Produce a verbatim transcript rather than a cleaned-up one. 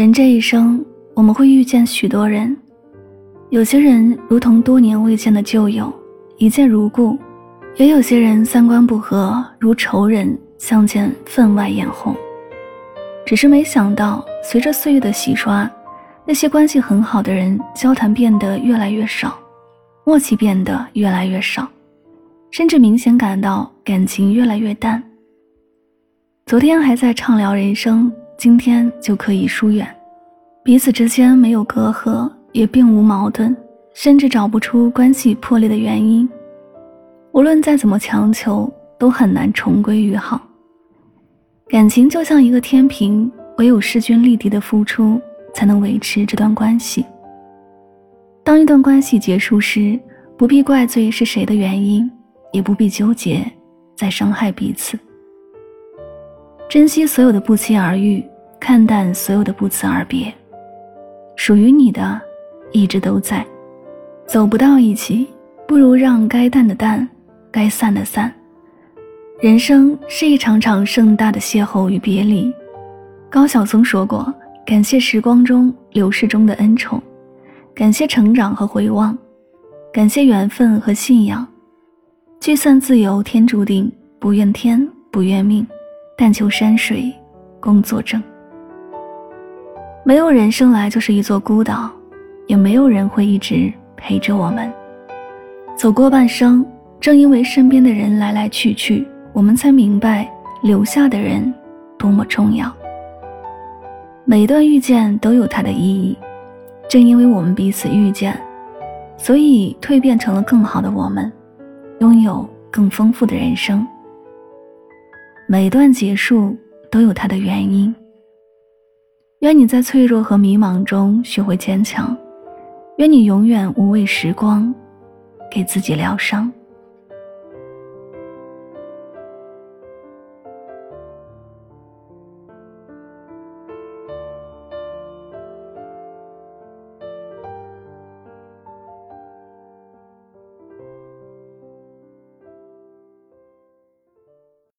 人这一生，我们会遇见许多人，有些人如同多年未见的旧友，一见如故；也有些人三观不合，如仇人，相见分外眼红。只是没想到，随着岁月的洗刷，那些关系很好的人，交谈变得越来越少，默契变得越来越少，甚至明显感到感情越来越淡。昨天还在畅聊人生，今天就可以疏远，彼此之间没有隔阂，也并无矛盾，甚至找不出关系破裂的原因。无论再怎么强求，都很难重归于好。感情就像一个天平，唯有势均力敌的付出，才能维持这段关系。当一段关系结束时，不必怪罪是谁的原因，也不必纠结再伤害彼此。珍惜所有的不期而遇，看淡所有的不辞而别。属于你的一直都在，走不到一起，不如让该淡的淡，该散的散。人生是一场场盛大的邂逅与别离。高晓松说过，感谢时光中流逝中的恩宠，感谢成长和回望，感谢缘分和信仰。聚散自由天注定，不怨天不怨命，但求山水共作证。没有人生来就是一座孤岛，也没有人会一直陪着我们走过半生。正因为身边的人来来去去，我们才明白留下的人多么重要。每一段遇见都有它的意义，正因为我们彼此遇见，所以蜕变成了更好的我们，拥有更丰富的人生。每段结束都有它的原因。愿你在脆弱和迷茫中学会坚强，愿你永远无畏时光，给自己疗伤。